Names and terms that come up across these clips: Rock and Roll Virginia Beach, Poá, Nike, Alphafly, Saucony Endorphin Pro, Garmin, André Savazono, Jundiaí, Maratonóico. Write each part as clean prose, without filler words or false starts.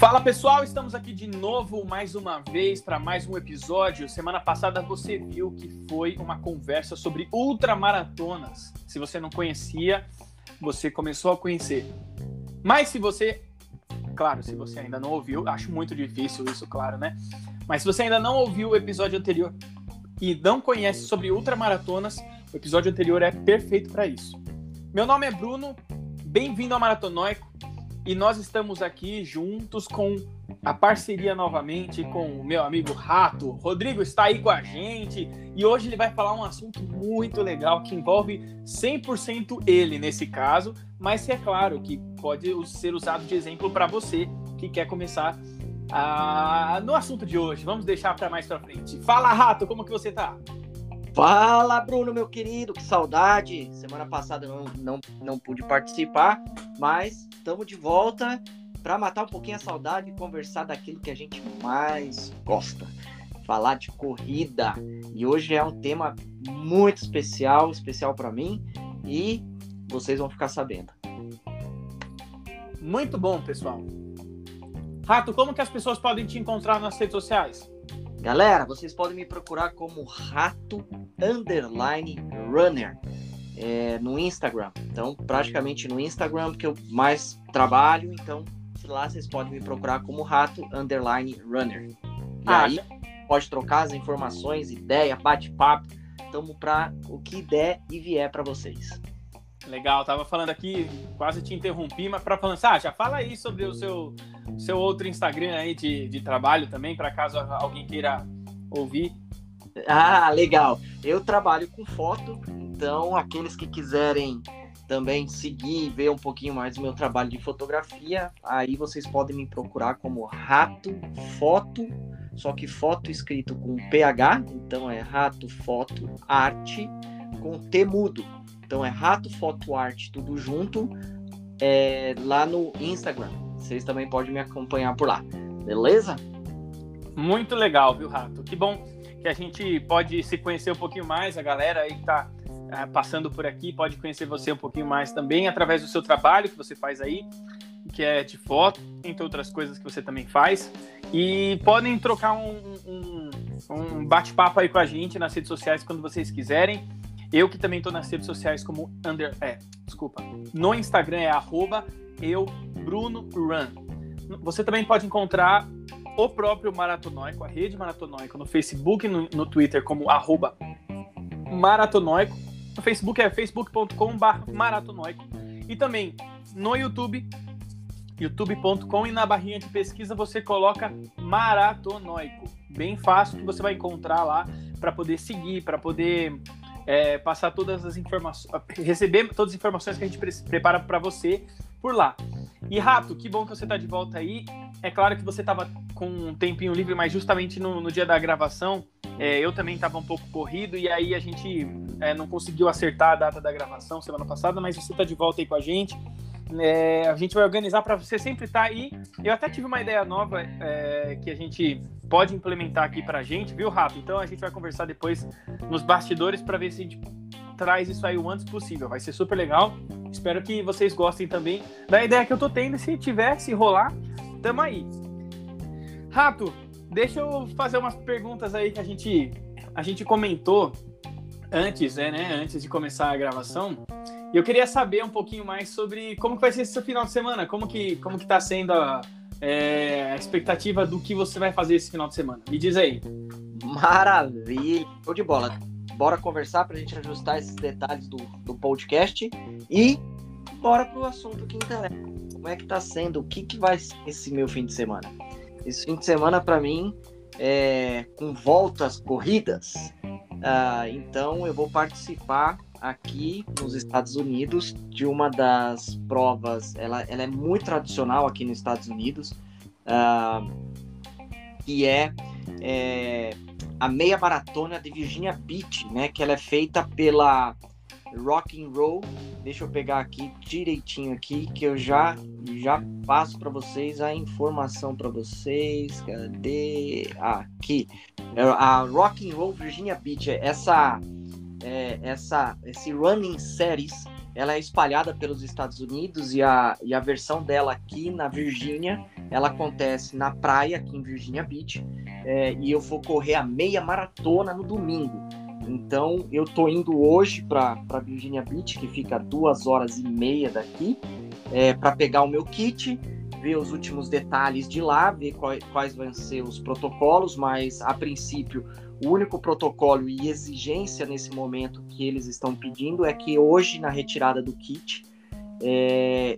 Fala pessoal, estamos aqui de novo mais uma vez para mais um episódio. Semana passada você viu que foi uma conversa sobre ultramaratonas. Se você não conhecia, você começou a conhecer. Mas se você... Claro, se você ainda não ouviu, acho muito difícil isso, claro, né? Mas se você ainda não ouviu o episódio anterior e não conhece sobre ultramaratonas, o episódio anterior é perfeito para isso. Meu nome é Bruno, bem-vindo ao Maratonóico, e nós estamos aqui juntos com a parceria novamente com o meu amigo Rato. Rodrigo está aí com a gente e hoje ele vai falar um assunto muito legal que envolve 100% ele nesse caso, mas é claro que pode ser usado de exemplo para você que quer começar no assunto de hoje. Vamos deixar para mais para frente. Fala, Rato, como que você tá? Fala, Bruno, meu querido, que saudade. Semana passada não pude participar, mas estamos de volta para matar um pouquinho a saudade e conversar daquilo que a gente mais gosta, falar de corrida. E hoje é um tema muito especial para mim, e vocês vão ficar sabendo. Muito bom, pessoal. Rato, como que as pessoas podem te encontrar nas redes sociais? Galera, vocês podem me procurar como Rato_Runner no Instagram. Então, praticamente no Instagram, porque eu mais trabalho. Então, lá vocês podem me procurar como Rato_Runner. E aí, pode trocar as informações, ideia, bate-papo. Tamo pra o que der e vier pra vocês. Legal, tava falando aqui, quase te interrompi, mas pra falar, já fala aí sobre o seu outro Instagram aí de trabalho também, para caso alguém queira ouvir. Ah, legal. Eu trabalho com foto, então aqueles que quiserem também seguir e ver um pouquinho mais do meu trabalho de fotografia, aí vocês podem me procurar como Rato Foto, só que foto escrito com PH, então é Rato Foto Arte com T mudo. Então é Rato Foto Arte, tudo junto, lá no Instagram. Vocês também podem me acompanhar por lá, beleza? Muito legal, viu, Rato? Que bom que a gente pode se conhecer um pouquinho mais, a galera aí que tá passando por aqui pode conhecer você um pouquinho mais também, através do seu trabalho que você faz aí, que é de foto, entre outras coisas que você também faz, e podem trocar um bate-papo aí com a gente nas redes sociais quando vocês quiserem. Eu que também tô nas redes sociais como no Instagram é @EuBrunoRun. Você também pode encontrar o próprio Maratonóico, a rede Maratonóico, no Facebook e no Twitter como @Maratonóico. No Facebook é facebook.com/Maratonóico. E também no YouTube, youtube.com, e na barrinha de pesquisa você coloca Maratonóico. Bem fácil, que você vai encontrar lá para poder seguir, para poder... passar todas as informações, receber todas as informações que a gente prepara para você por lá. E Rato, que bom que você está de volta aí. É claro que você estava com um tempinho livre, mas justamente no dia da gravação eu também estava um pouco corrido, e aí a gente não conseguiu acertar a data da gravação semana passada, mas você está de volta aí com a gente. A gente vai organizar para você sempre estar aí. Eu até tive uma ideia nova que a gente pode implementar aqui para a gente, viu, Rafa? Então a gente vai conversar depois nos bastidores para ver se a gente traz isso aí o antes possível. Vai ser super legal. Espero que vocês gostem também da ideia que eu tô tendo. Se rolar, tamo aí. Rato, deixa eu fazer umas perguntas aí que a gente comentou antes, antes de começar a gravação. E eu queria saber um pouquinho mais sobre como que vai ser esse final de semana, como que tá sendo a expectativa do que você vai fazer esse final de semana. Me diz aí. Maravilha! Show de bola. Bora conversar pra gente ajustar esses detalhes do podcast, e bora pro assunto que interessa. Como é que tá sendo, o que vai ser esse meu fim de semana? Esse fim de semana pra mim é com voltas corridas. Então eu vou participar aqui nos Estados Unidos de uma das provas, ela é muito tradicional aqui nos Estados Unidos, que é a meia maratona de Virginia Beach, né, que ela é feita pela Rock and Roll. Deixa eu pegar aqui direitinho aqui, que eu já passo para vocês a informação para vocês. Cadê? Aqui. A Rock and Roll Virginia Beach, esse Running Series ela é espalhada pelos Estados Unidos, e a versão dela aqui na Virgínia, ela acontece na praia aqui em Virginia Beach, e eu vou correr a meia maratona no domingo. Então eu tô indo hoje para Virginia Beach, que fica 2h30 daqui, para pegar o meu kit, ver os últimos detalhes de lá, ver quais vão ser os protocolos, mas a princípio o único protocolo e exigência nesse momento que eles estão pedindo é que hoje, na retirada do kit,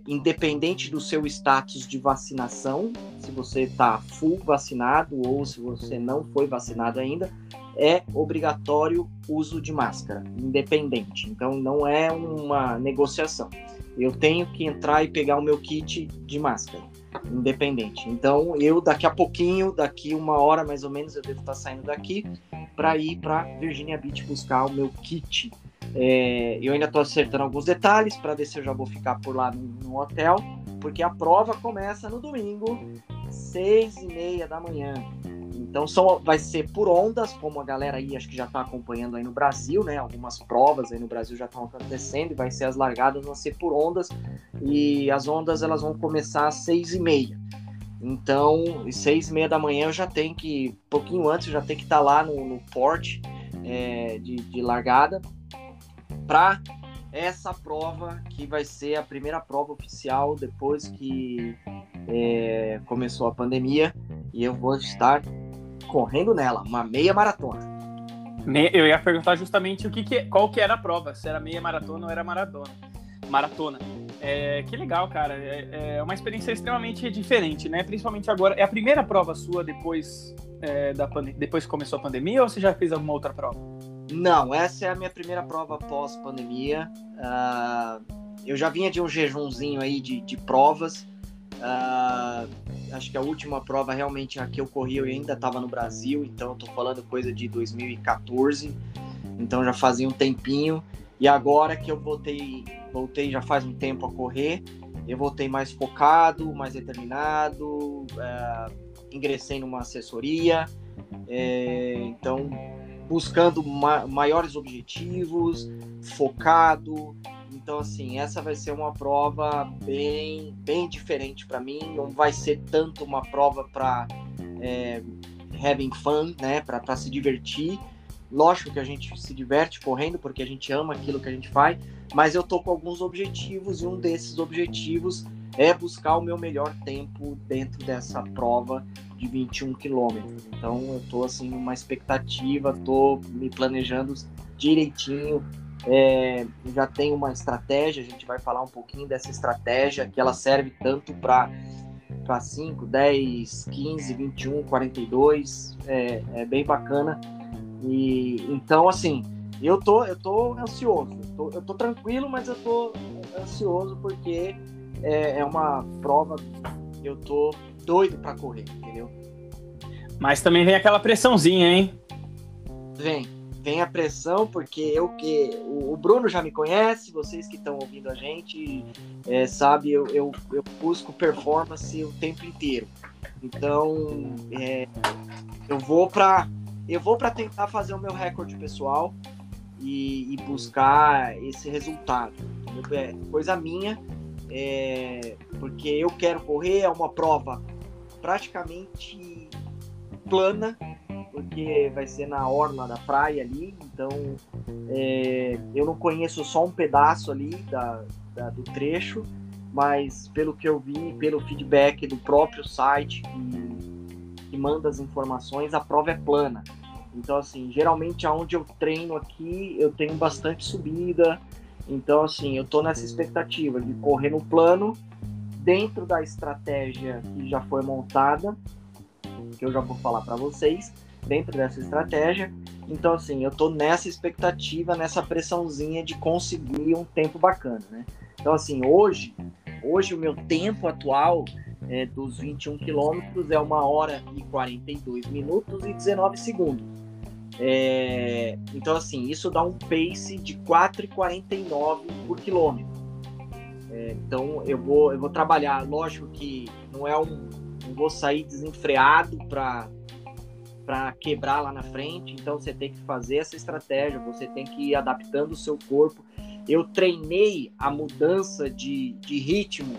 independente do seu status de vacinação, se você está full vacinado ou se você não foi vacinado ainda, é obrigatório uso de máscara, independente. Então não é uma negociação. Eu tenho que entrar e pegar o meu kit de máscara, independente. Então eu daqui a pouquinho, daqui 1 hora mais ou menos, eu devo estar saindo daqui para ir para Virginia Beach buscar o meu kit. Eu ainda estou acertando alguns detalhes para ver se eu já vou ficar por lá no hotel, porque a prova começa no domingo, 6h30 da manhã. Então vai ser por ondas, como a galera aí acho que já está acompanhando aí no Brasil, né? Algumas provas aí no Brasil já estão acontecendo, e vai ser as largadas, vão ser por ondas, e as ondas elas vão começar às 6h30. Então, 6h30 da manhã eu já tenho que, pouquinho antes, eu já tenho que estar lá no port de largada para essa prova, que vai ser a primeira prova oficial depois que começou a pandemia, e eu vou estar correndo nela, uma meia maratona. Eu ia perguntar justamente qual que era a prova, se era meia maratona ou era maratona. Que legal, cara, é uma experiência extremamente diferente, né? Principalmente agora, é a primeira prova sua depois que começou a pandemia, ou você já fez alguma outra prova? Não, essa é a minha primeira prova pós-pandemia. Eu já vinha de um jejumzinho aí de provas. Acho que a última prova realmente a que eu corri eu ainda estava no Brasil, então eu tô falando coisa de 2014, então já fazia um tempinho, e agora que eu voltei já faz um tempo a correr, eu voltei mais focado, mais determinado, ingressei numa assessoria, então buscando maiores objetivos, focado. Então, assim, essa vai ser uma prova bem, bem diferente para mim. Não vai ser tanto uma prova para having fun, né? Para se divertir. Lógico que a gente se diverte correndo, porque a gente ama aquilo que a gente faz. Mas eu tô com alguns objetivos, e um desses objetivos é buscar o meu melhor tempo dentro dessa prova de 21 quilômetros. Então, eu tô, assim, numa expectativa, tô me planejando direitinho. Já tem uma estratégia, a gente vai falar um pouquinho dessa estratégia, que ela serve tanto para 5, 10, 15, 21, 42, é bem bacana. E então, assim, eu tô ansioso, eu tô tranquilo, mas eu tô ansioso porque é uma prova que eu tô doido para correr, entendeu? Mas também vem aquela pressãozinha, hein? Vem a pressão, porque o Bruno já me conhece, vocês que estão ouvindo a gente, sabe, eu busco performance o tempo inteiro. Então, eu vou para tentar fazer o meu recorde pessoal e buscar esse resultado. É coisa minha, porque eu quero correr, é uma prova praticamente plana, porque vai ser na orla da praia ali, então eu não conheço só um pedaço ali do trecho, mas pelo que eu vi, pelo feedback do próprio site que manda as informações, a prova é plana. Então, assim, geralmente aonde eu treino aqui, eu tenho bastante subida, então, assim, eu tô nessa expectativa de correr no plano, dentro da estratégia que já foi montada, que eu já vou falar para vocês, dentro dessa estratégia. Então, assim, eu tô nessa expectativa, nessa pressãozinha de conseguir um tempo bacana, né? Então, assim, hoje o meu tempo atual dos 21 quilômetros é 1h42min e 19 segundos. Então, assim, isso dá um pace de 4,49 por quilômetro. Então, eu vou trabalhar, lógico que não é não vou sair desenfreado para quebrar lá na frente, então você tem que fazer essa estratégia, você tem que ir adaptando o seu corpo. Eu treinei a mudança de ritmo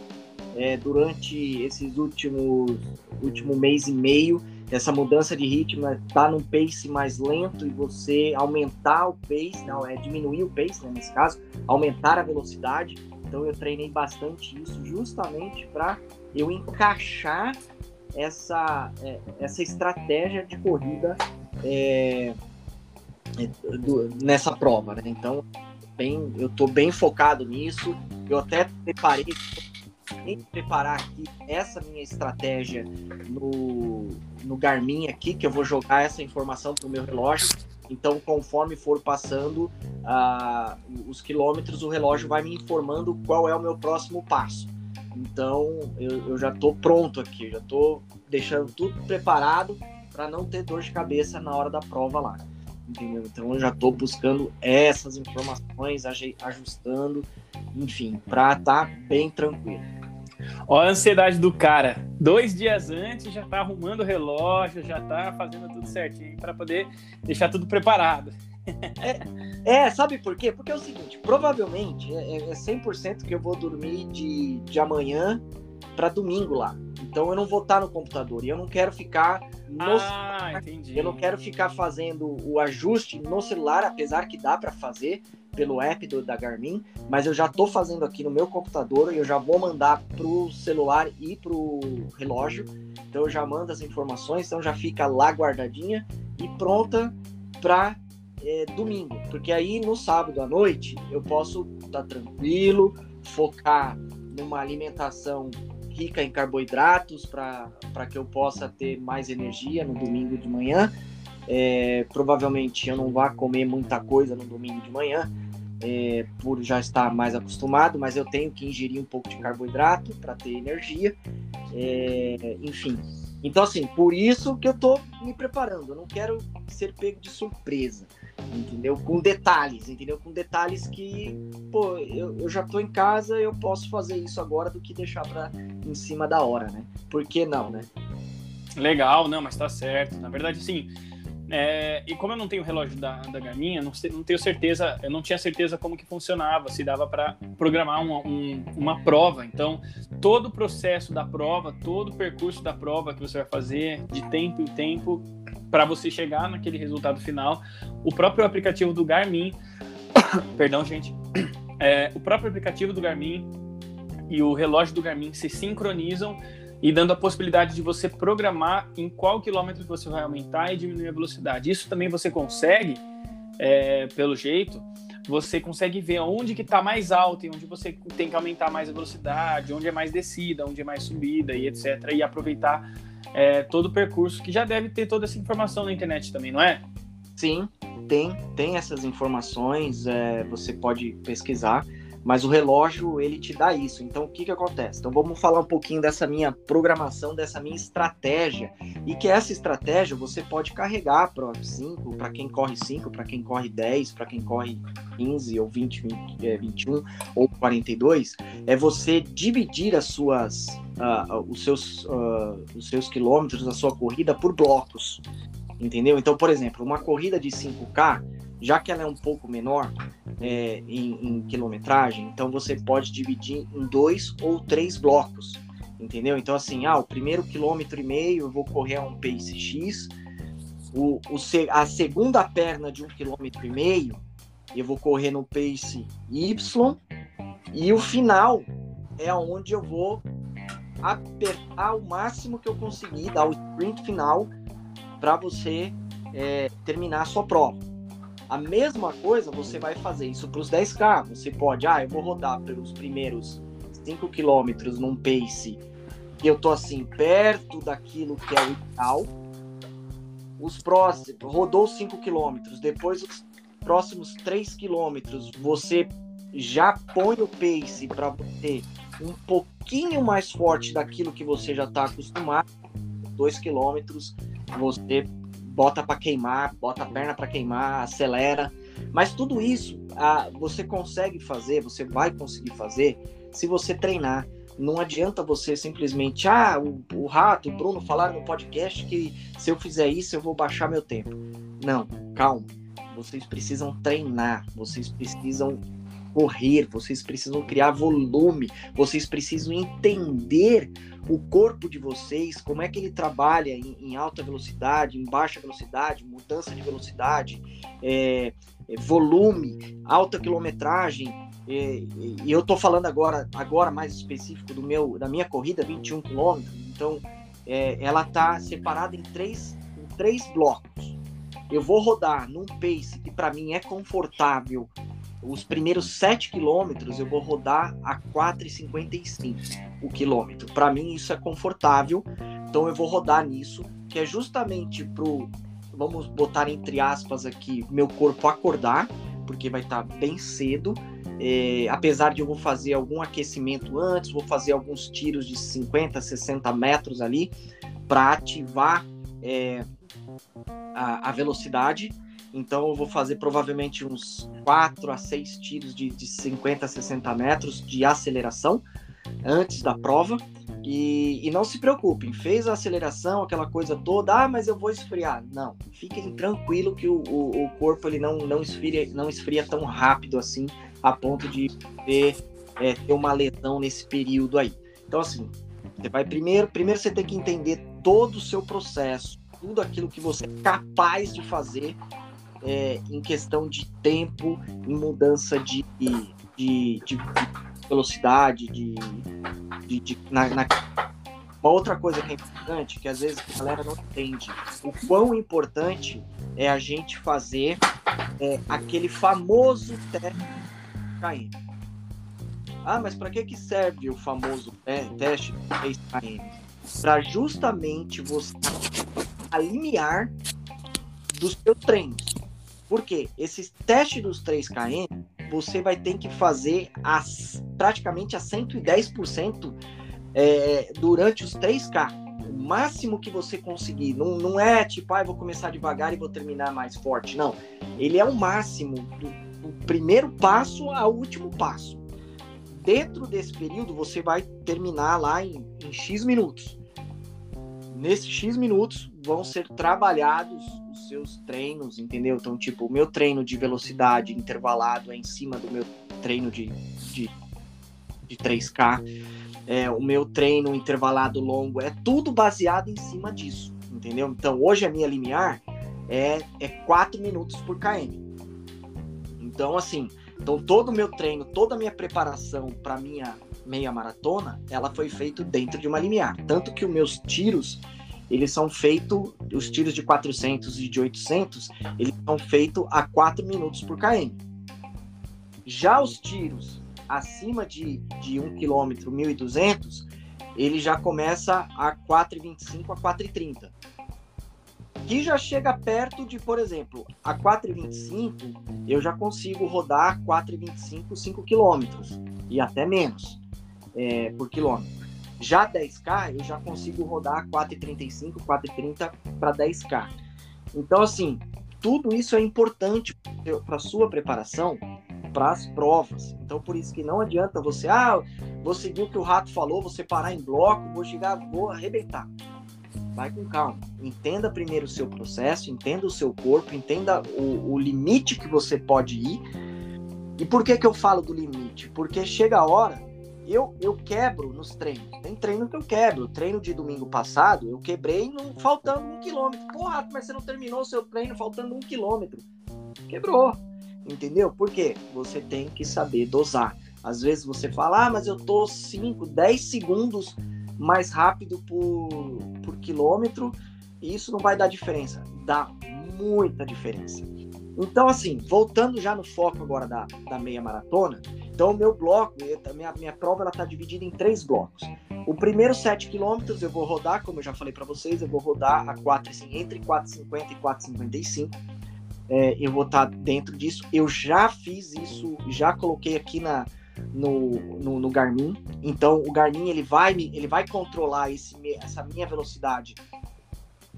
durante esses último mês e meio. Essa mudança de ritmo é estar num pace mais lento e você aumentar o pace, não, é diminuir o pace, né, nesse caso, aumentar a velocidade. Então eu treinei bastante isso justamente para eu encaixar essa estratégia de corrida nessa prova, né? Então eu estou bem focado nisso. Eu até preparar aqui essa minha estratégia no Garmin aqui, que eu vou jogar essa informação para o meu relógio. Então, conforme for passando os quilômetros, o relógio vai me informando qual é o meu próximo passo. Então, eu já estou pronto aqui, já estou deixando tudo preparado para não ter dor de cabeça na hora da prova lá. Entendeu? Então, eu já estou buscando essas informações, ajustando, enfim, para estar bem tranquilo. Olha a ansiedade do cara. 2 dias antes já tá arrumando o relógio, já tá fazendo tudo certinho para poder deixar tudo preparado. Sabe por quê? Porque é o seguinte, provavelmente é 100% que eu vou dormir de amanhã para domingo lá. Então eu não vou estar no computador e eu não quero ficar no celular. Entendi. Eu não quero ficar fazendo o ajuste no celular, apesar que dá para fazer pelo app da Garmin, mas eu já estou fazendo aqui no meu computador e eu já vou mandar pro celular e pro relógio. Então eu já mando as informações, então já fica lá guardadinha e pronta para domingo, porque aí no sábado à noite eu posso estar tranquilo, focar numa alimentação rica em carboidratos para que eu possa ter mais energia no domingo de manhã. Provavelmente eu não vá comer muita coisa no domingo de manhã, por já estar mais acostumado, mas eu tenho que ingerir um pouco de carboidrato para ter energia, enfim. Então, assim, por isso que eu tô me preparando. Eu não quero ser pego de surpresa, entendeu? Com detalhes, entendeu? Com detalhes que, pô, eu já tô em casa, eu posso fazer isso agora do que deixar em cima da hora, né? Por que não, né? Legal, não, mas tá certo. Na verdade, sim. E como eu não tenho o relógio da Garmin, eu não tinha certeza como que funcionava, se dava para programar uma prova. Então, todo o processo da prova, todo o percurso da prova que você vai fazer de tempo em tempo para você chegar naquele resultado final, o próprio aplicativo do Garmin, perdão, gente, o próprio aplicativo do Garmin e o relógio do Garmin se sincronizam, e dando a possibilidade de você programar em qual quilômetro você vai aumentar e diminuir a velocidade. Isso também você consegue, pelo jeito, você consegue ver onde que está mais alto e onde você tem que aumentar mais a velocidade, onde é mais descida, onde é mais subida e etc. E aproveitar todo o percurso, que já deve ter toda essa informação na internet também, não é? Sim, tem essas informações, você pode pesquisar. Mas o relógio, ele te dá isso. Então, o que acontece? Então, vamos falar um pouquinho dessa minha programação, dessa minha estratégia. E que essa estratégia você pode carregar para 5, para quem corre 5, para quem corre 10, para quem corre 15 ou 20, 21 ou 42. É você dividir os seus quilômetros, a sua corrida por blocos. Entendeu? Então, por exemplo, uma corrida de 5K, já que ela é um pouco menor em quilometragem, então você pode dividir em 2 ou 3 blocos, entendeu? Então assim, o primeiro 1,5 quilômetro eu vou correr a um pace X, a segunda perna de 1,5 quilômetro eu vou correr no pace Y, e o final é onde eu vou apertar o máximo que eu conseguir, dar o sprint final para você terminar a sua prova. A mesma coisa você vai fazer isso para os 10K. Você pode, eu vou rodar pelos primeiros 5 km num pace que eu tô assim, perto daquilo que é o ideal. Os próximos, rodou 5 km, depois os próximos 3 km, você já põe o pace para você um pouquinho mais forte daquilo que você já está acostumado. 2 km, você bota para queimar, bota a perna para queimar, acelera. Mas tudo isso você consegue fazer, você vai conseguir fazer se você treinar. Não adianta você simplesmente, o Rato, o Bruno falaram no podcast que se eu fizer isso eu vou baixar meu tempo. Não, calma. Vocês precisam treinar, vocês precisam correr, vocês precisam criar volume, vocês precisam entender o corpo de vocês, como é que ele trabalha em alta velocidade, em baixa velocidade, mudança de velocidade, volume, alta quilometragem. E eu estou falando agora mais específico da minha corrida, 21 km, então ela está separada em três blocos. Eu vou rodar num pace que para mim é confortável. Os primeiros 7 km eu vou rodar a 4,55 o quilômetro. Para mim isso é confortável, então eu vou rodar nisso, que é justamente pro, vamos botar entre aspas aqui, meu corpo acordar, porque vai estar bem cedo. Apesar de eu vou fazer algum aquecimento antes, vou fazer alguns tiros de 50, 60 metros ali para ativar a velocidade. Então eu vou fazer provavelmente uns 4 a 6 tiros de 50, 60 metros de aceleração antes da prova. E não se preocupem, fez a aceleração, aquela coisa toda, mas eu vou esfriar. Não, fiquem tranquilo que o corpo ele não esfria tão rápido assim, a ponto de ter uma lesão nesse período aí. Então assim, você vai primeiro você tem que entender todo o seu processo, tudo aquilo que você é capaz de fazer em questão de tempo, em mudança de velocidade, Uma outra coisa que é importante, que às vezes a galera não entende, o quão importante é a gente fazer aquele famoso teste de KM. Ah, mas para que serve o famoso teste de KM? Para justamente você alinear dos seus treinos. Porque esse teste dos 3 km, você vai ter que fazer praticamente a 110% durante os 3K. O máximo que você conseguir. Não é tipo, vou começar devagar e vou terminar mais forte. Não. Ele é o máximo do primeiro passo ao último passo. Dentro desse período, você vai terminar lá em X minutos. Nesses X minutos, vão ser trabalhados seus treinos, entendeu? Então, tipo, o meu treino de velocidade intervalado é em cima do meu treino de 3K. O meu treino intervalado longo é tudo baseado em cima disso, entendeu? Então, hoje a minha limiar é 4 minutos por KM. Então, assim, todo o meu treino, toda a minha preparação para minha meia maratona, ela foi feita dentro de uma limiar. Tanto que os meus tiros... eles são feitos, os tiros de 400 e de 800, eles são feitos a 4 minutos por KM. Já os tiros acima de 1 km, 1.200, ele já começa a 4,25 a 4,30. Que já chega perto de, por exemplo, a 4,25, eu já consigo rodar 4,25, 5 km, e até menos por quilômetro. Já 10K, eu já consigo rodar 4,35, 4,30 para 10K. Então, assim, tudo isso é importante para a sua preparação, para as provas. Então, por isso que não adianta você, vou seguir o que o Rato falou, vou separar em bloco, vou chegar, vou arrebentar. Vai com calma. Entenda primeiro o seu processo, entenda o seu corpo, entenda o limite que você pode ir. E por que eu falo do limite? Porque chega a hora... Eu quebro nos treinos. Tem treino que eu quebro. O treino de domingo passado, eu quebrei faltando 1 km. Porra, mas você não terminou o seu treino faltando 1 km. Quebrou. Entendeu? Por quê? Você tem que saber dosar. Às vezes você fala, mas eu tô 5, 10 segundos mais rápido por quilômetro e isso não vai dar diferença. Dá muita diferença. Então, assim, voltando já no foco agora da meia maratona, então o meu bloco, minha prova ela está dividida em 3 blocos. O primeiro 7 km eu vou rodar, como eu já falei para vocês, eu vou rodar entre 4,50 e 4,55. Eu vou estar dentro disso. Eu já fiz isso, já coloquei aqui no Garmin. Então o Garmin ele vai controlar essa minha velocidade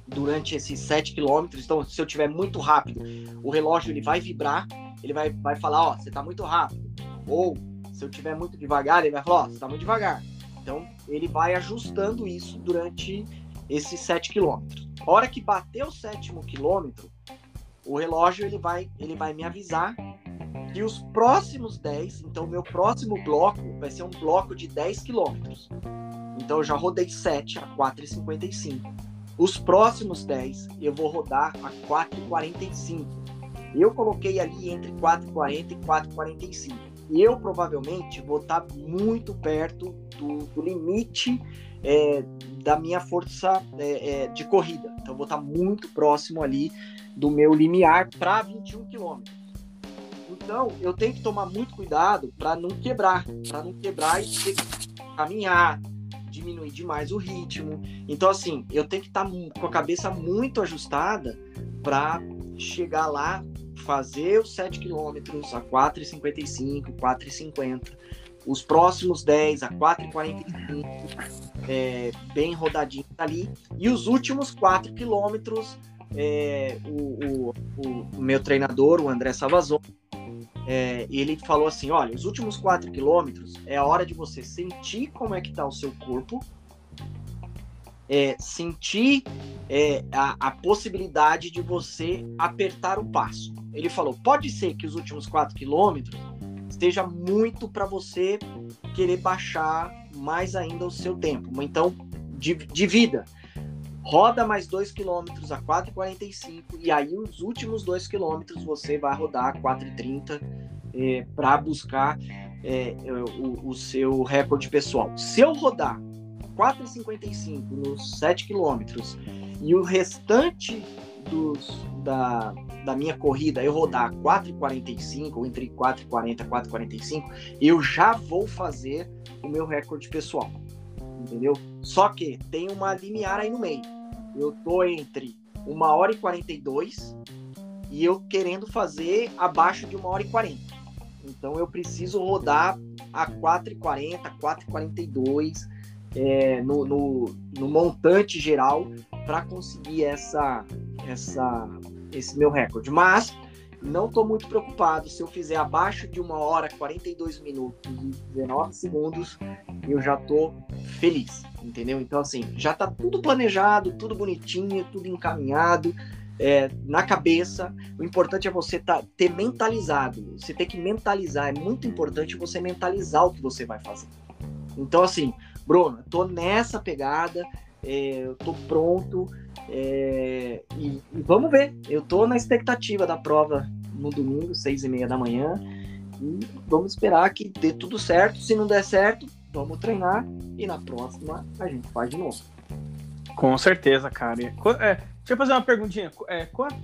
durante esses 7 km, então se eu tiver muito rápido, o relógio ele vai vibrar, ele vai falar, você tá muito rápido, ou se eu tiver muito devagar, ele vai falar, você tá muito devagar. Então ele vai ajustando isso durante esses 7 km. A hora que bater o 7º quilômetro, o relógio ele vai me avisar E os próximos 10, então meu próximo bloco vai ser um bloco de 10 quilômetros. Então eu já rodei 7 a 4,55. Os próximos 10 eu vou rodar a 4,45. Eu coloquei ali entre 4,40 e 4,45. Eu provavelmente vou estar muito perto do limite da minha força de corrida. Então eu vou estar muito próximo ali do meu limiar para 21 km. Então eu tenho que tomar muito cuidado para não quebrar e ter que caminhar, diminuir demais o ritmo. Então assim, eu tenho que estar com a cabeça muito ajustada para chegar lá, fazer os 7 km a 4,55, 4,50, os próximos 10 a 4,45, bem rodadinho ali, e os últimos 4 km, o meu treinador, o André Savazono, ele falou assim: olha, os últimos 4 km é a hora de você sentir como é que tá o seu corpo, sentir a possibilidade de você apertar o passo. Ele falou, pode ser que os últimos 4 quilômetros esteja muito para você querer baixar mais ainda o seu tempo. Então, divida. Roda mais 2 quilômetros a 4,45 e aí os últimos 2 quilômetros você vai rodar a 4,30 para buscar o seu recorde pessoal. Se eu rodar 4,55 nos 7 quilômetros e o restante da minha corrida eu rodar 4,45 ou entre 4,40 e 4,45, eu já vou fazer o meu recorde pessoal, entendeu? Só que tem uma limiar aí no meio. Eu tô entre 1 hora e 42 e eu querendo fazer abaixo de 1 hora e 40. Então eu preciso rodar a 4,40, 4,42 no montante geral para conseguir esse meu recorde. Mas não estou muito preocupado. Se eu fizer abaixo de 1 hora, 42 minutos e 19 segundos, eu já estou feliz, entendeu? Então, assim, já está tudo planejado, tudo bonitinho, tudo encaminhado, na cabeça. O importante é você ter mentalizado. Você tem que mentalizar. É muito importante você mentalizar o que você vai fazer. Então, assim, Bruno, tô nessa pegada, eu tô pronto, e vamos ver. Eu tô na expectativa da prova no domingo, 6:30 da manhã, e vamos esperar que dê tudo certo. Se não der certo, vamos treinar, e na próxima a gente faz de novo. Com certeza, cara. Deixa eu fazer uma perguntinha.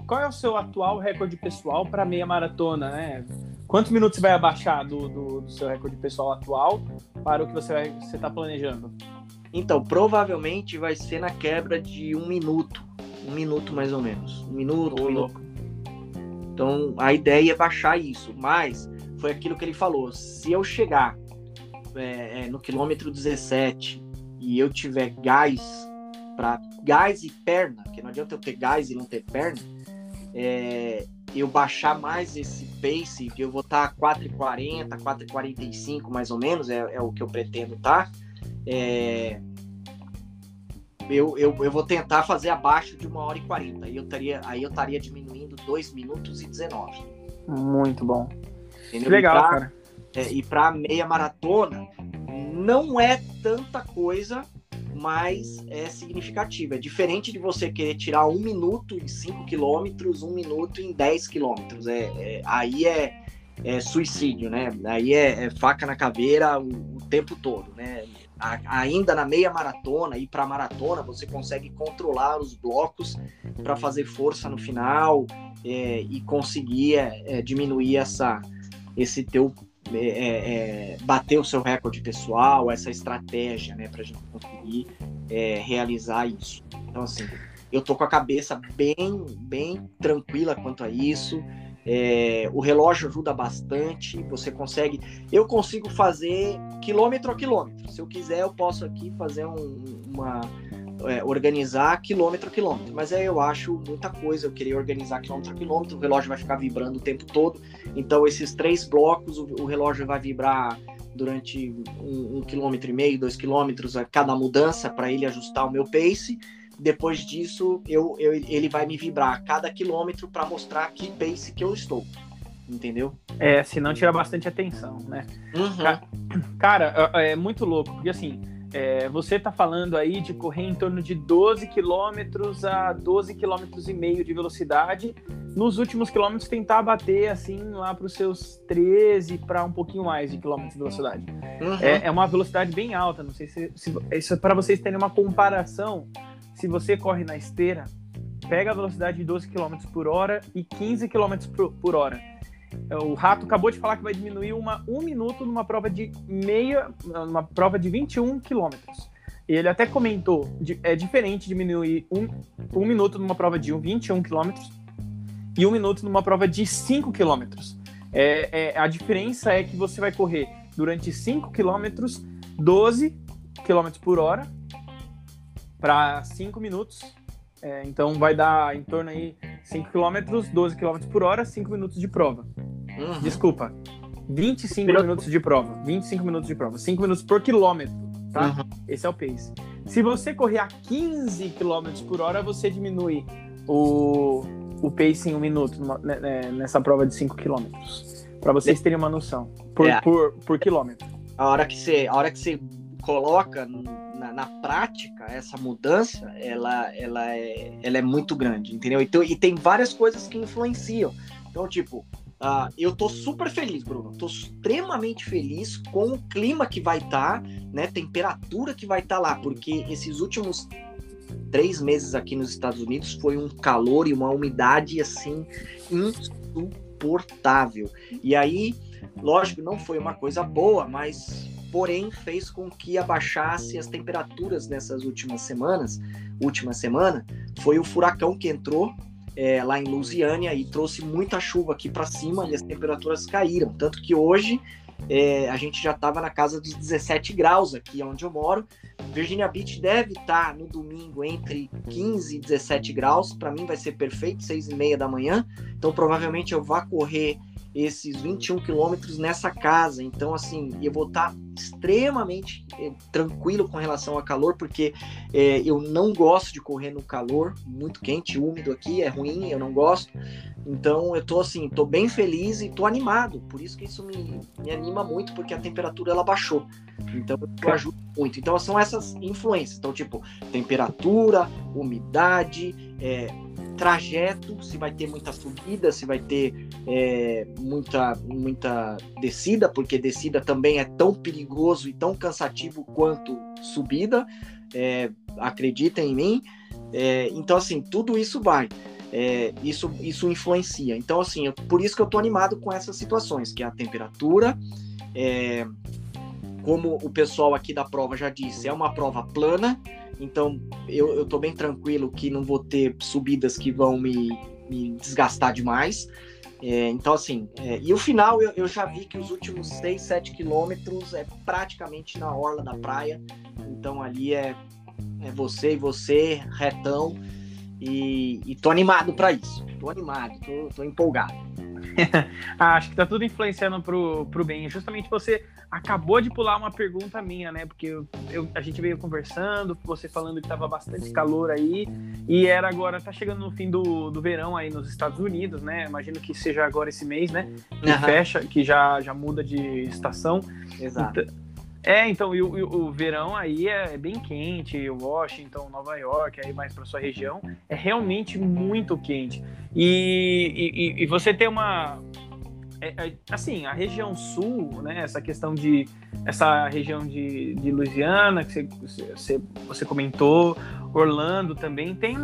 Qual é o seu atual recorde pessoal para meia maratona, né? Quantos minutos você vai abaixar do seu recorde pessoal atual para o que você está planejando? Então, provavelmente vai ser na quebra de 1 minuto. 1 minuto mais ou menos. 1 minuto, 1 minuto. Então, a ideia é baixar isso. Mas, foi aquilo que ele falou. Se eu chegar no quilômetro 17 e eu tiver gás e perna, porque não adianta eu ter gás e não ter perna, eu baixar mais esse pace, que eu vou estar 4,40, 4,45 mais ou menos, é o que eu pretendo estar. Eu vou tentar fazer abaixo de 1 hora e 40, aí eu estaria diminuindo 2 minutos e 19. Muito bom. Entendeu? Legal, cara. E para meia maratona, não é tanta coisa, mas é significativa. É diferente de você querer tirar 1 minuto em 5 quilômetros, 1 minuto em 10 quilômetros. Aí é suicídio, né? Aí é faca na caveira o tempo todo, né? Ainda na meia maratona e para maratona, você consegue controlar os blocos para fazer força no final e conseguir diminuir esse teu... bater o seu recorde pessoal, essa estratégia, né, pra gente conseguir realizar isso. Então, assim, eu tô com a cabeça bem tranquila quanto a isso. O relógio ajuda bastante, eu consigo fazer quilômetro a quilômetro. Se eu quiser, eu posso aqui fazer organizar quilômetro a quilômetro, mas eu acho muita coisa, eu queria organizar quilômetro a quilômetro, o relógio vai ficar vibrando o tempo todo. Então esses 3 blocos, o relógio vai vibrar durante 1,5 km, 2 km a cada mudança, para ele ajustar o meu pace. Depois disso ele vai me vibrar a cada quilômetro para mostrar que pace que eu estou. entendeu? É, se não tira bastante atenção, né? Uhum. Cara, é muito louco, porque assim, você tá falando aí de correr em torno de 12 km a 12 km e meio de velocidade, nos últimos quilômetros tentar bater assim lá para os seus 13 para um pouquinho mais de quilômetros de velocidade. Uhum. É uma velocidade bem alta, não sei se isso é para vocês terem uma comparação. Se você corre na esteira, pega a velocidade de 12 km por hora e 15 km por hora. O Rato acabou de falar que vai diminuir um minuto numa prova de numa prova de 21 km. Ele até comentou, é diferente diminuir um minuto numa prova de 21 km e um minuto numa prova de 5 km. A diferença é que você vai correr durante 5 km, 12 km por hora, para 5 minutos, então vai dar em torno aí 5 km, 12 km por hora, 5 minutos de prova. Uhum. Desculpa, 25 minutos de prova, 5 minutos por quilômetro, tá? Uhum. Esse é o pace. Se você correr a 15 km por hora, você diminui o pace em um minuto nessa prova de 5 km, para vocês terem uma noção, por quilômetro. A hora que você coloca na prática, essa mudança, ela é muito grande, entendeu? Então, e tem várias coisas que influenciam. Então, tipo, eu tô super feliz, Bruno. Tô extremamente feliz com o clima que vai estar, né? Temperatura que vai estar lá, porque esses últimos 3 meses aqui nos Estados Unidos foi um calor e uma umidade, assim, insuportável. E aí, lógico, não foi uma coisa boa, mas... porém, fez com que abaixasse as temperaturas nessas últimas semanas. Última semana foi o furacão que entrou lá em Louisiana e trouxe muita chuva aqui para cima e as temperaturas caíram. Tanto que hoje a gente já estava na casa dos 17 graus aqui onde eu moro. Virginia Beach deve estar no domingo entre 15 e 17 graus. Para mim vai ser perfeito, 6:30 da manhã. Então provavelmente eu vá correr esses 21 quilômetros nessa casa, então assim, eu vou estar extremamente tranquilo com relação ao calor, porque eu não gosto de correr no calor, muito quente, úmido aqui, é ruim, eu não gosto, então eu tô assim, tô bem feliz e tô animado, por isso que isso me anima muito, porque a temperatura ela baixou, então eu ajudo muito, então são essas influências, então tipo, temperatura, umidade, trajeto, se vai ter muita subida, se vai ter muita descida, porque descida também é tão perigoso e tão cansativo quanto subida, acreditem em mim, então assim, tudo isso vai, isso influencia, então assim, por isso que eu tô animado com essas situações, que é a temperatura, como o pessoal aqui da prova já disse, é uma prova plana. Então, eu tô bem tranquilo que não vou ter subidas que vão me desgastar demais. Então, assim... e o final, eu já vi que os últimos 6-7 quilômetros é praticamente na orla da praia. Então, ali é você e você, retão. E tô animado pra isso. Tô animado, tô empolgado. Acho que tá tudo influenciando pro bem. Justamente você acabou de pular uma pergunta minha, né? Porque a gente veio conversando, você falando que tava bastante calor aí. E agora, tá chegando no fim do verão aí nos Estados Unidos, né? Imagino que seja agora esse mês, né? Que uhum. fecha, que já muda de estação. Exato. Então, o verão aí é bem quente, Washington, Nova York, aí mais para sua região, é realmente muito quente. E você tem assim, a região sul, né, essa região de Louisiana, que você comentou, Orlando também, tem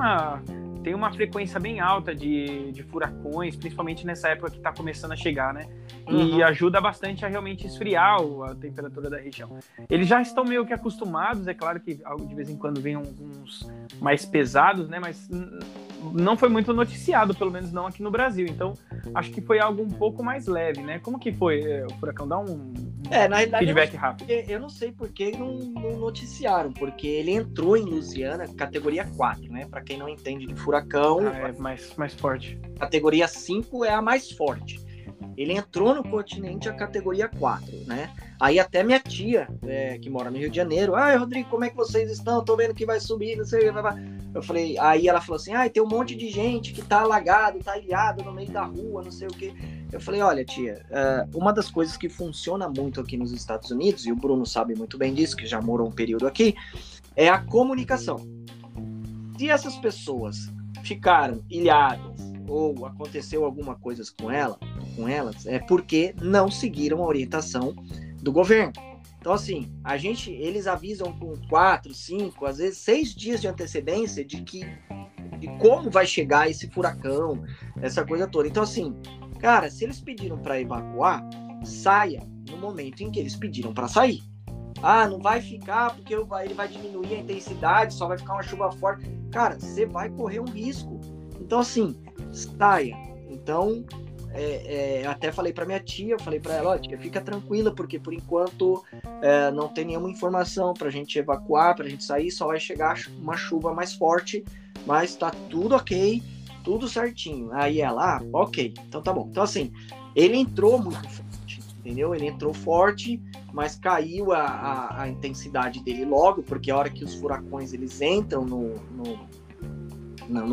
uma frequência bem alta de furacões, principalmente nessa época que está começando a chegar, né? Uhum. E ajuda bastante a realmente esfriar a temperatura da região. Eles já estão meio que acostumados, é claro que de vez em quando vem uns mais pesados, né? Mas não foi muito noticiado, pelo menos não aqui no Brasil. Então, acho que foi algo um pouco mais leve, né? Como que foi o furacão? Dá um feedback rápido. Eu não sei por que não noticiaram, porque ele entrou em Louisiana, categoria 4, né? Pra quem não entende de furacão... mais forte. Categoria 5 é a mais forte. ele entrou no continente a categoria 4, né? Aí até minha tia, que mora no Rio de Janeiro, Rodrigo, como é que vocês estão? Eu tô vendo que vai subir, não sei o que. Eu falei, aí ela falou assim, tem um monte de gente que tá alagado, tá ilhado no meio da rua, não sei o que. Eu falei, olha, tia, uma das coisas que funciona muito aqui nos Estados Unidos, e o Bruno sabe muito bem disso, que já morou um período aqui, é a comunicação. Se essas pessoas ficaram ilhadas, ou aconteceu alguma coisa com elas, é porque não seguiram a orientação do governo. Então, assim, eles avisam com 4, 5, às vezes 6 dias de antecedência de como vai chegar esse furacão, essa coisa toda. Então, assim, cara, se eles pediram para evacuar, saia no momento em que eles pediram para sair. Não vai ficar porque ele vai diminuir a intensidade, só vai ficar uma chuva forte. Cara, você vai correr um risco. Então, assim, saia. Então, até falei pra minha tia, eu falei pra ela, tia, fica tranquila, porque por enquanto não tem nenhuma informação pra gente evacuar, pra gente sair, só vai chegar uma chuva mais forte, mas tá tudo ok, tudo certinho. Aí ela, ok, então tá bom. Então, assim, ele entrou muito forte, entendeu? Ele entrou forte, mas caiu a intensidade dele logo, porque a hora que os furacões eles entram no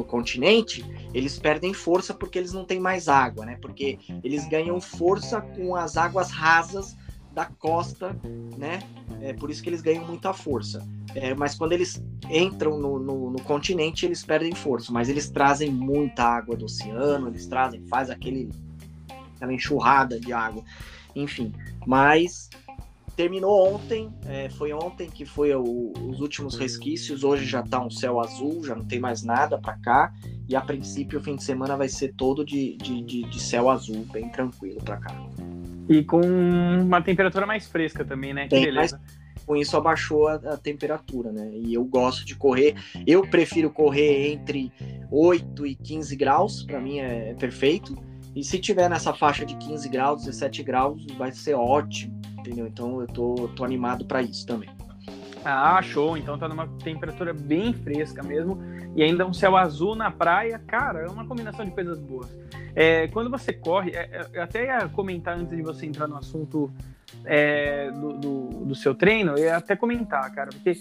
continente, eles perdem força porque eles não têm mais água, né? Porque eles ganham força com as águas rasas da costa, né? É por isso que eles ganham muita força. Mas quando eles entram no continente, eles perdem força, mas eles trazem muita água do oceano, eles trazem, faz aquela enxurrada de água, enfim. Mas terminou ontem, foi ontem que foi os últimos resquícios, hoje já tá um céu azul, já não tem mais nada para cá, e a princípio o fim de semana vai ser todo de céu azul, bem tranquilo para cá. E com uma temperatura mais fresca também, né? Que beleza. Mas com isso abaixou a temperatura, né? E eu gosto de correr, eu prefiro correr entre 8 e 15 graus, para mim é perfeito, e se tiver nessa faixa de 15 graus, 17 graus, vai ser ótimo. Entendeu? Então eu tô animado para isso também. Show, então tá numa temperatura bem fresca mesmo, e ainda um céu azul na praia, cara, é uma combinação de coisas boas. Quando você corre, eu até ia comentar antes de você entrar no assunto do seu treino, eu ia até comentar, cara, porque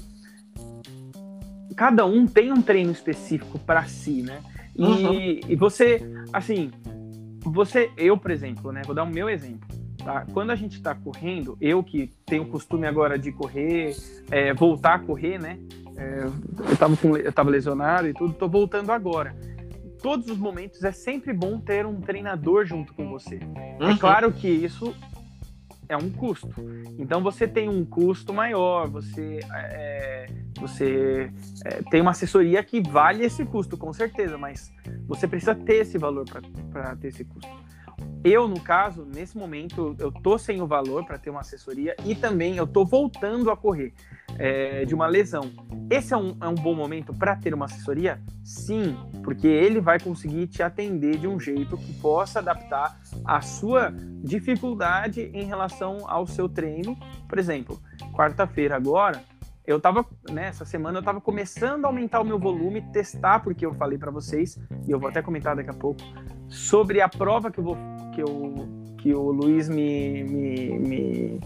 cada um tem um treino específico para si, né? E, e você, assim, eu, por exemplo, né, vou dar o meu exemplo. Tá? Quando a gente está correndo, eu que tenho o costume agora de correr, voltar a correr, né? Eu estava lesionado e tudo, estou voltando agora. Todos os momentos é sempre bom ter um treinador junto com você. É claro que isso é um custo. Então você tem um custo maior, você tem uma assessoria que vale esse custo, com certeza, mas você precisa ter esse valor para ter esse custo. Eu, no caso, nesse momento, eu tô sem o valor para ter uma assessoria e também eu tô voltando a correr de uma lesão. Esse é um bom momento para ter uma assessoria? Sim, porque ele vai conseguir te atender de um jeito que possa adaptar a sua dificuldade em relação ao seu treino. Por exemplo, quarta-feira agora, essa semana eu tava começando a aumentar o meu volume, testar, porque eu falei para vocês, e eu vou até comentar daqui a pouco, sobre a prova que o Luiz me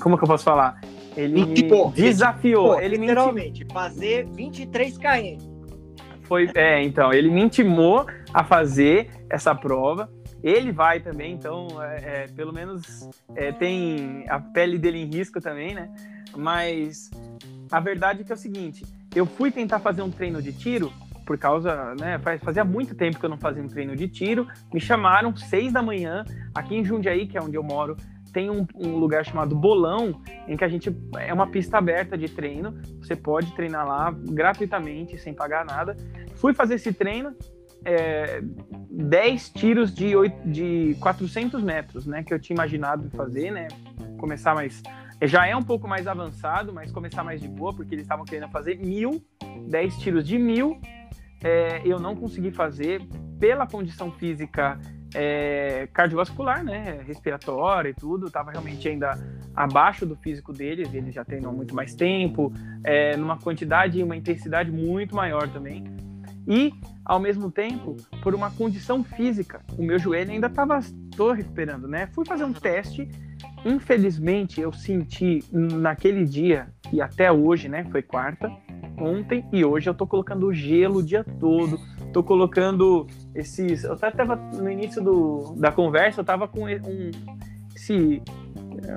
como que eu posso falar? Ele me desafiou. Ele me literalmente, fazer 23 km. Então, ele me intimou a fazer essa prova. Ele vai também, então, pelo menos tem a pele dele em risco também, né? Mas a verdade é que é o seguinte, eu fui tentar fazer um treino de tiro, por causa, né, fazia muito tempo que eu não fazia um treino de tiro, me chamaram 6 da manhã, aqui em Jundiaí, que é onde eu moro, tem um lugar chamado Bolão, em que é uma pista aberta de treino, você pode treinar lá gratuitamente, sem pagar nada. Fui fazer esse treino, 10 tiros de 400 metros, né, que eu tinha imaginado fazer, né, começar mais... Já é um pouco mais avançado, mas começar mais de boa, porque eles estavam querendo fazer 10 tiros de 1000, eu não consegui fazer pela condição física cardiovascular, né, respiratória e tudo, estava realmente ainda abaixo do físico deles, eles já treinam muito mais tempo, numa quantidade e uma intensidade muito maior também, e, ao mesmo tempo, por uma condição física. O meu joelho ainda estou recuperando, né? Fui fazer um teste, infelizmente eu senti naquele dia, e até hoje, né? Foi quarta, ontem e hoje eu tô colocando gelo o dia todo, tô colocando esses... Eu tava no início da conversa, eu tava com esse...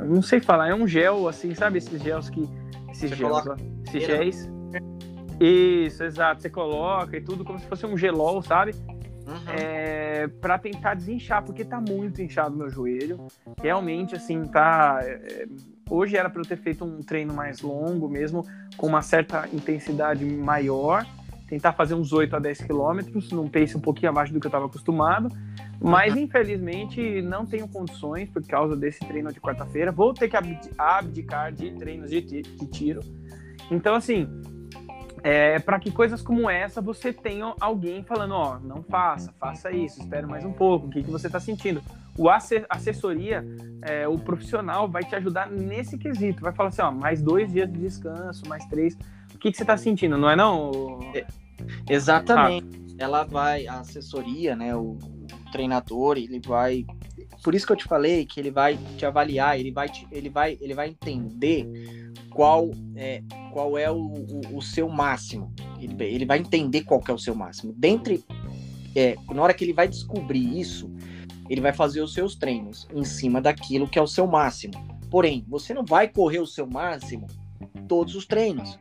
Não sei falar, é um gel, assim, sabe? Esses gels que... Esses gels, ó, esses géis. Isso, exato. Você coloca e tudo, como se fosse um gelol, sabe? Uhum. Pra tentar desinchar, porque tá muito inchado meu joelho. Realmente, assim, tá... Hoje era pra eu ter feito um treino mais longo mesmo, com uma certa intensidade maior. Tentar fazer uns 8 a 10 quilômetros, num pace um pouquinho abaixo do que eu tava acostumado. Mas, infelizmente, não tenho condições por causa desse treino de quarta-feira. Vou ter que abdicar de treinos de tiro. Então, assim, para que coisas como essa você tenha alguém falando, ó, não faça isso, espera mais um pouco, o que você está sentindo? O assessoria, o profissional vai te ajudar nesse quesito. Vai falar assim, ó, mais 2 dias de descanso, mais 3. O que você está sentindo, não é não? Exatamente. Ela vai, a assessoria, né, o treinador, ele vai... Por isso que eu te falei que ele vai te avaliar, ele vai entender qual é o seu máximo. Ele vai entender qual que é o seu máximo. Na hora que ele vai descobrir isso, ele vai fazer os seus treinos em cima daquilo que é o seu máximo. Porém, você não vai correr o seu máximo todos os treinos,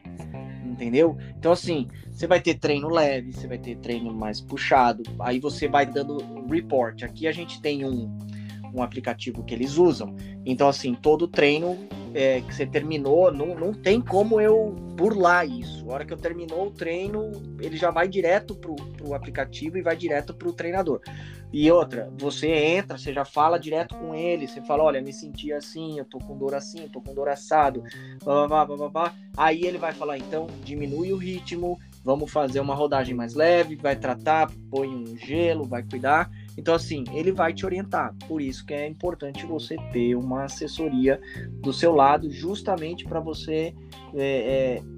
entendeu? Então, assim, você vai ter treino leve, você vai ter treino mais puxado, aí você vai dando report. Aqui a gente tem um aplicativo que eles usam. Então, assim, todo treino que você terminou, não tem como eu burlar isso. A hora que eu terminou o treino, ele já vai direto pro aplicativo e vai direto pro treinador. E outra, você entra, você já fala direto com ele, você fala, olha, me senti assim, eu tô com dor assim, eu tô com dor assado, blá, blá, blá, blá, blá. Aí ele vai falar, então, diminui o ritmo, vamos fazer uma rodagem mais leve, vai tratar, põe um gelo, vai cuidar. Então, assim, ele vai te orientar. Por isso que é importante você ter uma assessoria do seu lado, justamente para você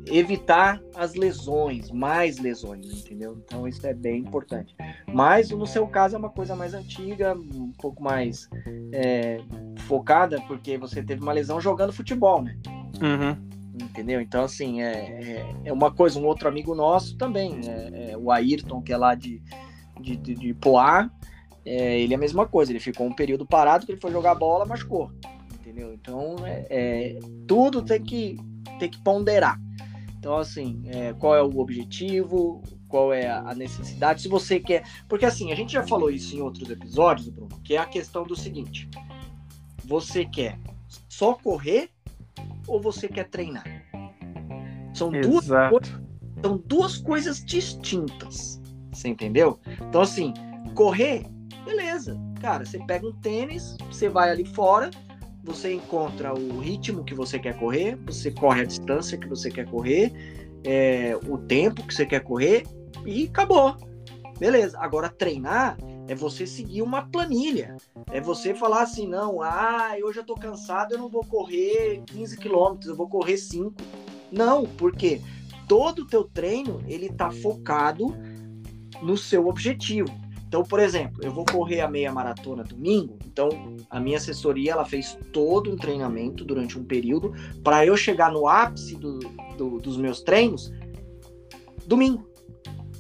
evitar as lesões, mais lesões, entendeu? Então, isso é bem importante. Mas, no seu caso, é uma coisa mais antiga, um pouco mais focada, porque você teve uma lesão jogando futebol, né? Uhum. Entendeu? Então, assim, é uma coisa. Um outro amigo nosso também, o Ayrton, que é lá de Poá, ele é a mesma coisa, ele ficou um período parado, que ele foi jogar bola, machucou, entendeu? Então, tudo tem que ponderar. Então, assim, qual é o objetivo, qual é a necessidade, se você quer... Porque, assim, a gente já falou isso em outros episódios, Bruno, que é a questão do seguinte, você quer só correr ou você quer treinar? São duas coisas distintas, você entendeu? Então, assim, correr, beleza, cara, você pega um tênis, você vai ali fora, você encontra o ritmo que você quer correr, você corre a distância que você quer correr, o tempo que você quer correr e acabou, beleza. Agora, treinar é você seguir uma planilha, é você falar assim, não, hoje eu tô cansado, eu não vou correr 15 quilômetros, eu vou correr 5, não, porque todo o teu treino, ele tá focado no seu objetivo. Então, por exemplo, eu vou correr a meia maratona domingo, então a minha assessoria, ela fez todo um treinamento durante um período para eu chegar no ápice dos meus treinos domingo.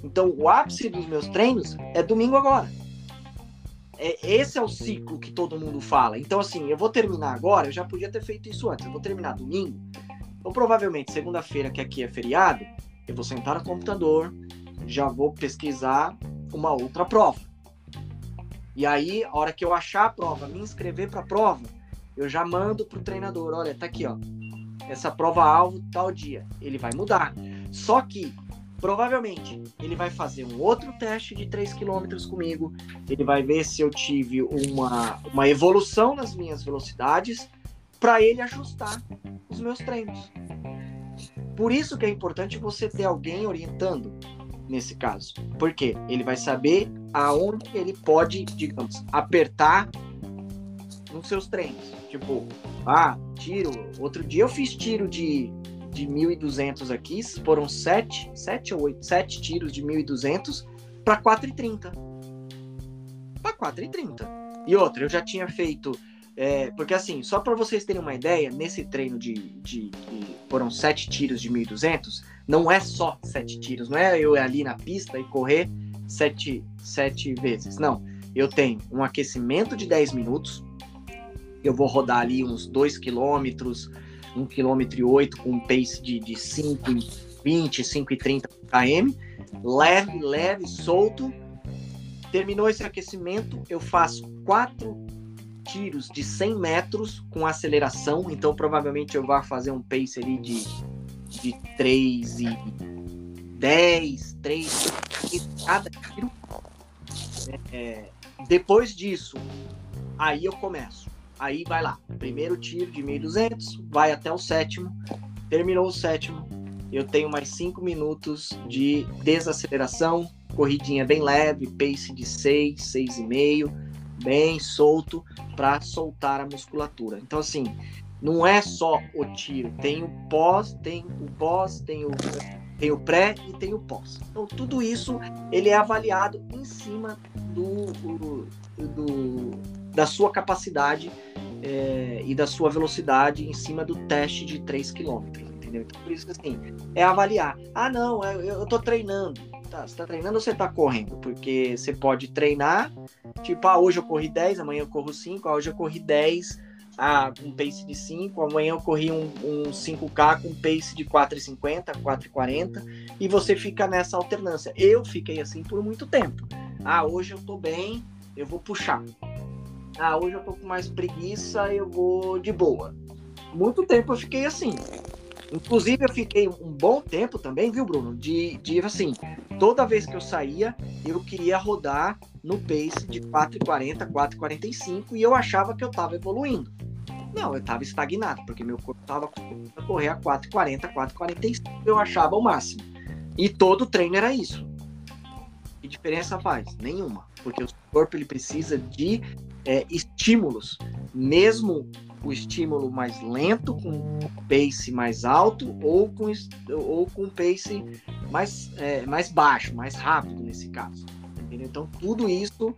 Então, o ápice dos meus treinos é domingo agora. Esse é o ciclo que todo mundo fala. Então, assim, eu vou terminar agora, eu já podia ter feito isso antes, eu vou terminar domingo, então provavelmente segunda-feira, que aqui é feriado, eu vou sentar no computador, já vou pesquisar uma outra prova. E aí, a hora que eu achar a prova, me inscrever para a prova, eu já mando pro treinador, olha, tá aqui, ó, essa prova alvo tal dia. Ele vai mudar. Só que provavelmente ele vai fazer um outro teste de 3 km comigo, ele vai ver se eu tive uma evolução nas minhas velocidades para ele ajustar os meus treinos. Por isso que é importante você ter alguém orientando nesse caso, porque ele vai saber aonde ele pode, digamos, apertar nos seus treinos. Tipo, tiro. Outro dia eu fiz tiro de de 1.200 aqui, foram 7 tiros de 1.200 para 4,30. Para 4,30. E outra, eu já tinha feito... porque assim, só para vocês terem uma ideia, nesse treino de foram 7 tiros de 1.200, não é só 7 tiros, não é eu ali na pista e correr 7 vezes, não. Eu tenho um aquecimento de 10 minutos, eu vou rodar ali uns 2 quilômetros, 1,8 km com um pace de 5,20, 5,30 km, leve, solto. Terminou esse aquecimento, eu faço 4 tiros de 100 metros com aceleração, então provavelmente eu vou fazer um pace ali de 3,10, 3 cada tiro. Depois disso, aí eu começo. Aí vai lá, primeiro tiro de 1.200, vai até o sétimo, terminou o sétimo, eu tenho mais 5 minutos de desaceleração, corridinha bem leve, pace de 6, 6,5, bem solto, para soltar a musculatura. Então assim, não é só o tiro, tem o pós, tem o pré e tem o pós. Então tudo isso, ele é avaliado em cima da sua capacidade e da sua velocidade em cima do teste de 3 km, entendeu? Então, por isso, assim, é avaliar. Ah, não, eu tô treinando. Tá, você tá treinando ou você tá correndo? Porque você pode treinar, tipo, hoje eu corri 10, amanhã eu corro 5, hoje eu corri 10, um pace de 5, amanhã eu corri um 5K com um pace de 4,50, 4,40, e você fica nessa alternância. Eu fiquei assim por muito tempo. Hoje eu tô bem, eu vou puxar. Hoje eu tô com mais preguiça, eu vou de boa. Muito tempo eu fiquei assim. Inclusive, eu fiquei um bom tempo também, viu, Bruno? De assim, toda vez que eu saía, eu queria rodar no pace de 4,40, 4,45 e eu achava que eu tava evoluindo. Não, eu tava estagnado, porque meu corpo tava a correr a 4,40, 4,45, eu achava o máximo. E todo treino era isso. Que diferença faz? Nenhuma. Porque o corpo, ele precisa de... estímulos, mesmo o estímulo mais lento, com pace mais alto ou com pace mais baixo, mais rápido nesse caso, entendeu? Então tudo isso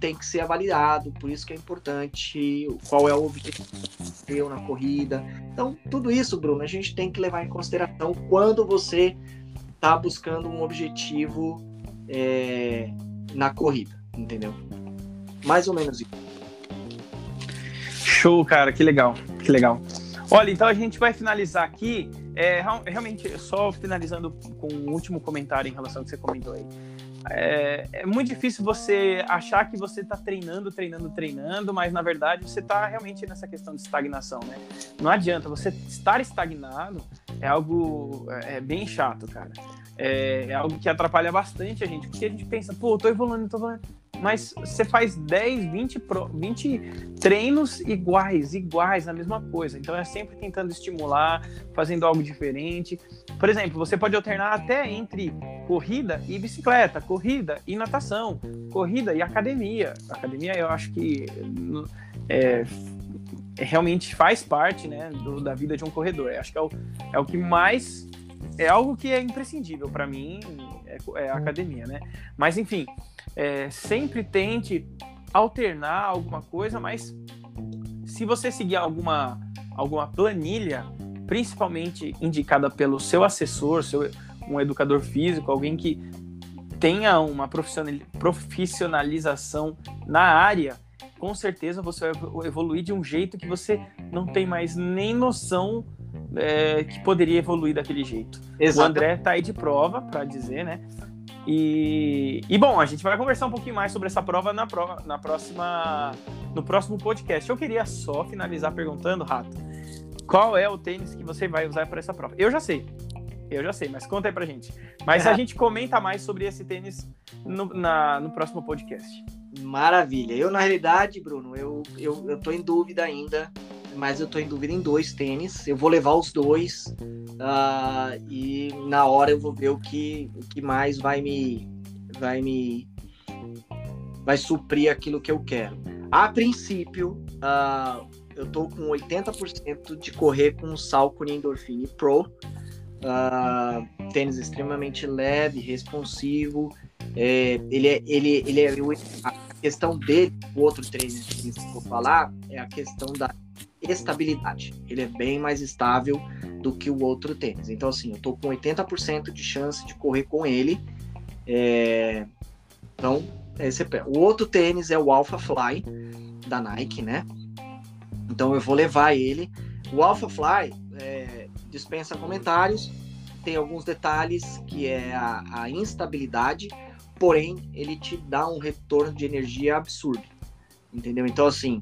tem que ser avaliado, por isso que é importante qual é o objetivo seu na corrida. Então tudo isso, Bruno, a gente tem que levar em consideração quando você está buscando um objetivo na corrida, entendeu? Mais ou menos isso. Show, cara, que legal, que legal. Olha, então a gente vai finalizar aqui, realmente só finalizando com um último comentário em relação ao que você comentou aí. É muito difícil você achar que você está treinando, mas na verdade você está realmente nessa questão de estagnação, né? Não adianta, você estar estagnado é algo bem chato, cara. É algo que atrapalha bastante a gente, porque a gente pensa, pô, tô evoluindo. Mas você faz 10, 20 treinos iguais, a mesma coisa. Então é sempre tentando estimular, fazendo algo diferente. Por exemplo, você pode alternar até entre corrida e bicicleta, corrida e natação, corrida e academia. Academia, eu acho que realmente faz parte, né, da vida de um corredor. Eu acho que é o que mais... É algo que é imprescindível para mim, é a academia, né? Mas, enfim, sempre tente alternar alguma coisa, mas se você seguir alguma planilha, principalmente indicada pelo seu assessor, um educador físico, alguém que tenha uma profissionalização na área, com certeza você vai evoluir de um jeito que você não tem mais nem noção que poderia evoluir daquele jeito. Exato. O André tá aí de prova para dizer, né? E bom, a gente vai conversar um pouquinho mais sobre essa prova no próximo podcast. Eu queria só finalizar perguntando, Rato, qual é o tênis que você vai usar para essa prova? Eu já sei, mas conta aí pra gente. Mas a gente comenta mais sobre esse tênis no próximo podcast. Maravilha. Eu, na realidade, Bruno, eu tô em dúvida ainda. Mas eu tô em dúvida em 2 tênis. Eu vou levar os 2 e na hora eu vou ver o que mais vai suprir aquilo que eu quero. A princípio, eu tô com 80% de correr com o Saucony Endorphin Pro. Tênis extremamente leve, responsivo. A questão dele, o outro tênis que eu vou falar, é a questão da estabilidade. Ele é bem mais estável do que o outro tênis. Então, assim, eu tô com 80% de chance de correr com ele. Então, esse é pé. O outro tênis é o Alphafly da Nike, né? Então, eu vou levar ele. O Alphafly dispensa comentários, tem alguns detalhes que é a instabilidade, porém ele te dá um retorno de energia absurdo, entendeu? Então assim,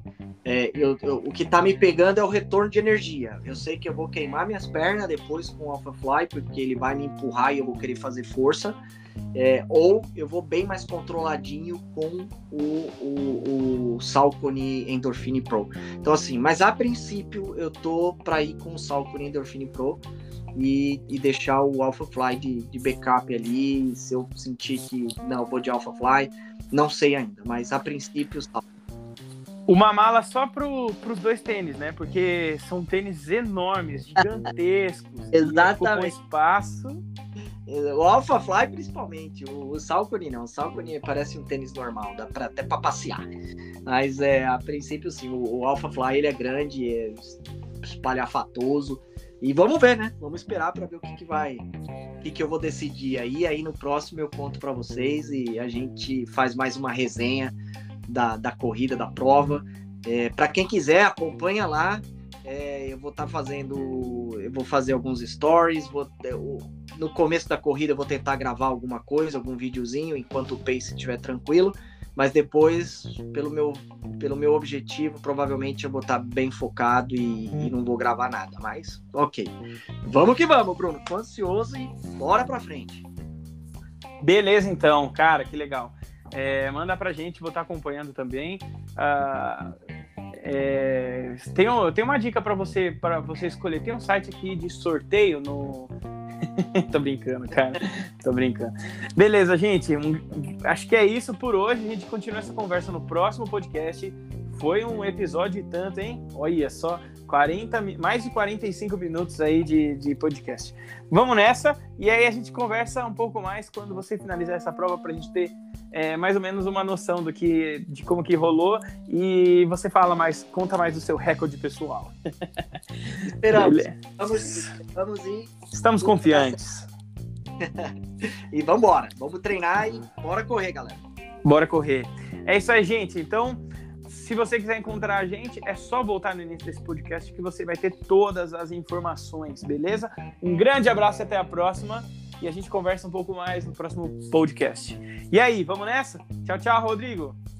o que tá me pegando é o retorno de energia. Eu sei que eu vou queimar minhas pernas depois com o Alphafly, porque ele vai me empurrar e eu vou querer fazer força, ou eu vou bem mais controladinho com o Saucony Endorphin Pro. Então assim, mas a princípio eu tô para ir com o Saucony Endorphin Pro e deixar o Alphafly de backup ali. Se eu sentir que não, eu vou de Alphafly, não sei ainda, mas a princípio uma mala só pros dois tênis, né? Porque são tênis enormes, gigantescos. Exatamente. Com espaço. O Alphafly, principalmente. O Saucony não. O Saucony parece um tênis normal. Dá até pra passear. Mas, a princípio, sim. O Alphafly, ele é grande, é espalhafatoso. E vamos ver, né? Vamos esperar pra ver o que vai... O que eu vou decidir aí. Aí, no próximo, eu conto pra vocês. E a gente faz mais uma resenha da corrida, da prova. Para quem quiser, acompanha lá. Eu vou fazer alguns stories. No começo da corrida eu vou tentar gravar alguma coisa, algum videozinho, enquanto o pace estiver tranquilo, mas depois, pelo meu objetivo, provavelmente eu vou estar bem focado e não vou gravar nada, mas ok, vamos que vamos, Bruno, tô ansioso e bora pra frente. Beleza então, cara, que legal. Manda pra gente, vou estar acompanhando também. Tem uma dica pra você escolher. Tem um site aqui de sorteio no... Tô brincando, cara. Tô brincando. Beleza, gente. Acho que é isso por hoje. A gente continua essa conversa no próximo podcast. Foi um episódio e tanto, hein? Olha só, mais de 45 minutos aí de podcast. Vamos nessa, e aí a gente conversa um pouco mais quando você finalizar essa prova, pra gente ter mais ou menos uma noção de como que rolou, e você conta mais do seu recorde pessoal. Esperamos. Vamos ir. Estamos confiantes. E vambora. Vamos treinar e bora correr, galera. Bora correr. É isso aí, gente. Então... Se você quiser encontrar a gente, é só voltar no início desse podcast que você vai ter todas as informações, beleza? Um grande abraço e até a próxima. E a gente conversa um pouco mais no próximo podcast. E aí, vamos nessa? Tchau, tchau, Rodrigo!